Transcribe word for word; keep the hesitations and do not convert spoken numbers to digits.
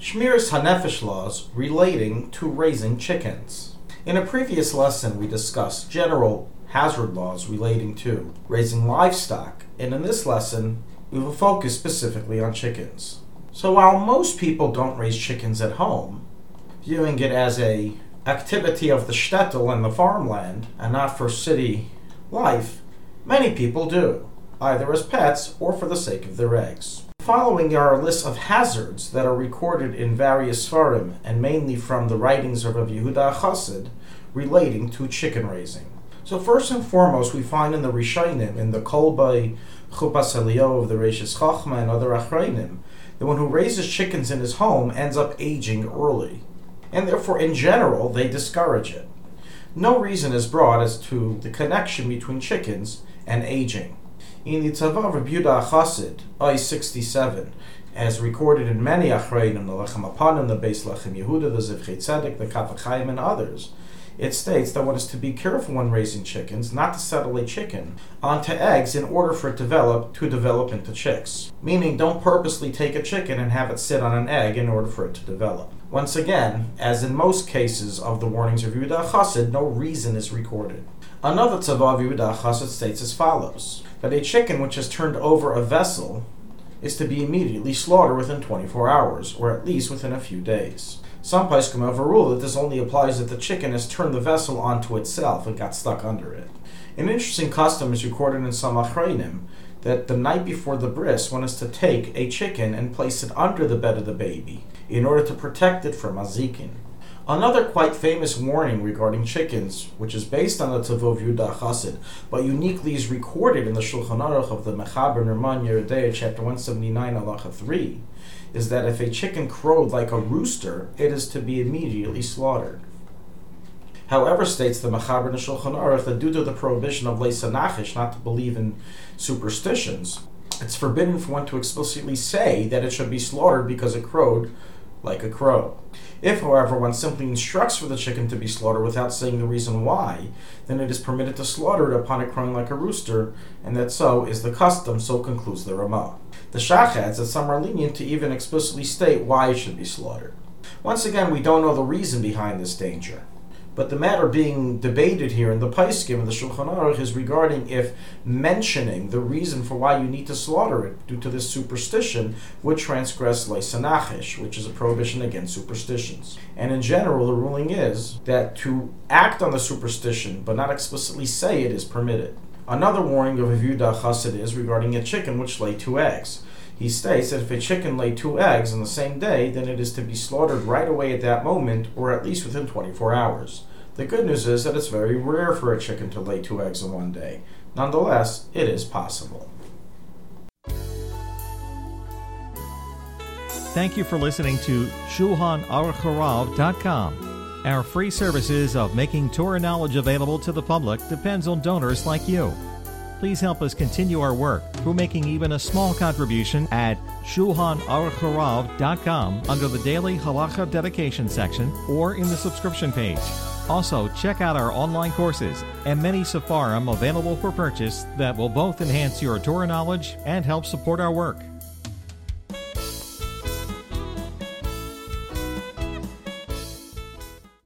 Shmir's Hanefesh laws relating to raising chickens. In a previous lesson, we discussed general hazard laws relating to raising livestock, and in this lesson, we will focus specifically on chickens. So while most people don't raise chickens at home, viewing it as a activity of the shtetl and the farmland, and not for city life, many people do, either as pets or for the sake of their eggs. Following are a list of hazards that are recorded in various Sefarim, and mainly from the writings of Rav Yehuda HaChasid, relating to chicken raising. So first and foremost, we find in the Rishainim, in the Kolbai Chupaselio of the Rishish Chachma and other Achrainim, the one who raises chickens in his home ends up aging early, and therefore in general they discourage it. No reason is brought as to the connection between chickens and aging. In the Tzava'ah of Rav Yehuda HaChasid, I sixty-seven, as recorded in many Achrainim, the Lechem Aponim, the Beis Lechem Yehuda, the Zivchei Tzedek, the Kav HaChayim, and others, it states that one is to be careful when raising chickens, not to settle a chicken onto eggs in order for it to develop, to develop into chicks. Meaning, don't purposely take a chicken and have it sit on an egg in order for it to develop. Once again, as in most cases of the warnings of Yehuda HaChasid, no reason is recorded. Another Tzava'ah of Yehuda HaChasid states as follows, that a chicken which has turned over a vessel is to be immediately slaughtered within twenty-four hours, or at least within a few days. Some poskim have a rule that this only applies if the chicken has turned the vessel onto itself and got stuck under it. An interesting custom is recorded in some Achrainim, that the night before the bris, one is to take a chicken and place it under the bed of the baby, in order to protect it from azikin. Another quite famous warning regarding chickens, which is based on the Tzava'ah of Yehuda HaChasid, but uniquely is recorded in the Shulchan Aruch of the Mechaber Nirmann Yerdeh, chapter one seventy-nine, halacha three, is that if a chicken crowed like a rooster, it is to be immediately slaughtered. However, states the Mechaber in the Shulchan Aruch that due to the prohibition of Lay Sanachish not to believe in superstitions, it's forbidden for one to explicitly say that it should be slaughtered because it crowed like a crow. If, however, one simply instructs for the chicken to be slaughtered without saying the reason why, then it is permitted to slaughter it upon it crowing like a rooster, and that so is the custom, so concludes the Ramah. The Shach adds that some are lenient to even explicitly state why it should be slaughtered. Once again, we don't know the reason behind this danger, but the matter being debated here in the poskim of the Shulchan Aruch is regarding if mentioning the reason for why you need to slaughter it due to this superstition would transgress Lay Sanachish, which is a prohibition against superstitions. And in general, the ruling is that to act on the superstition but not explicitly say it is permitted. Another warning of Rav Yehuda HaChasid is regarding a chicken which laid two eggs. He states that if a chicken laid two eggs on the same day, then it is to be slaughtered right away at that moment, or at least within twenty-four hours. The good news is that it's very rare for a chicken to lay two eggs in one day. Nonetheless, it is possible. Thank you for listening to shulchan aruch harav dot com. Our free services of making Torah knowledge available to the public depends on donors like you. Please help us continue our work through making even a small contribution at shulchan aruch harav dot com under the Daily Halacha Dedication section or in the subscription page. Also, check out our online courses and many Sefarim available for purchase that will both enhance your Torah knowledge and help support our work.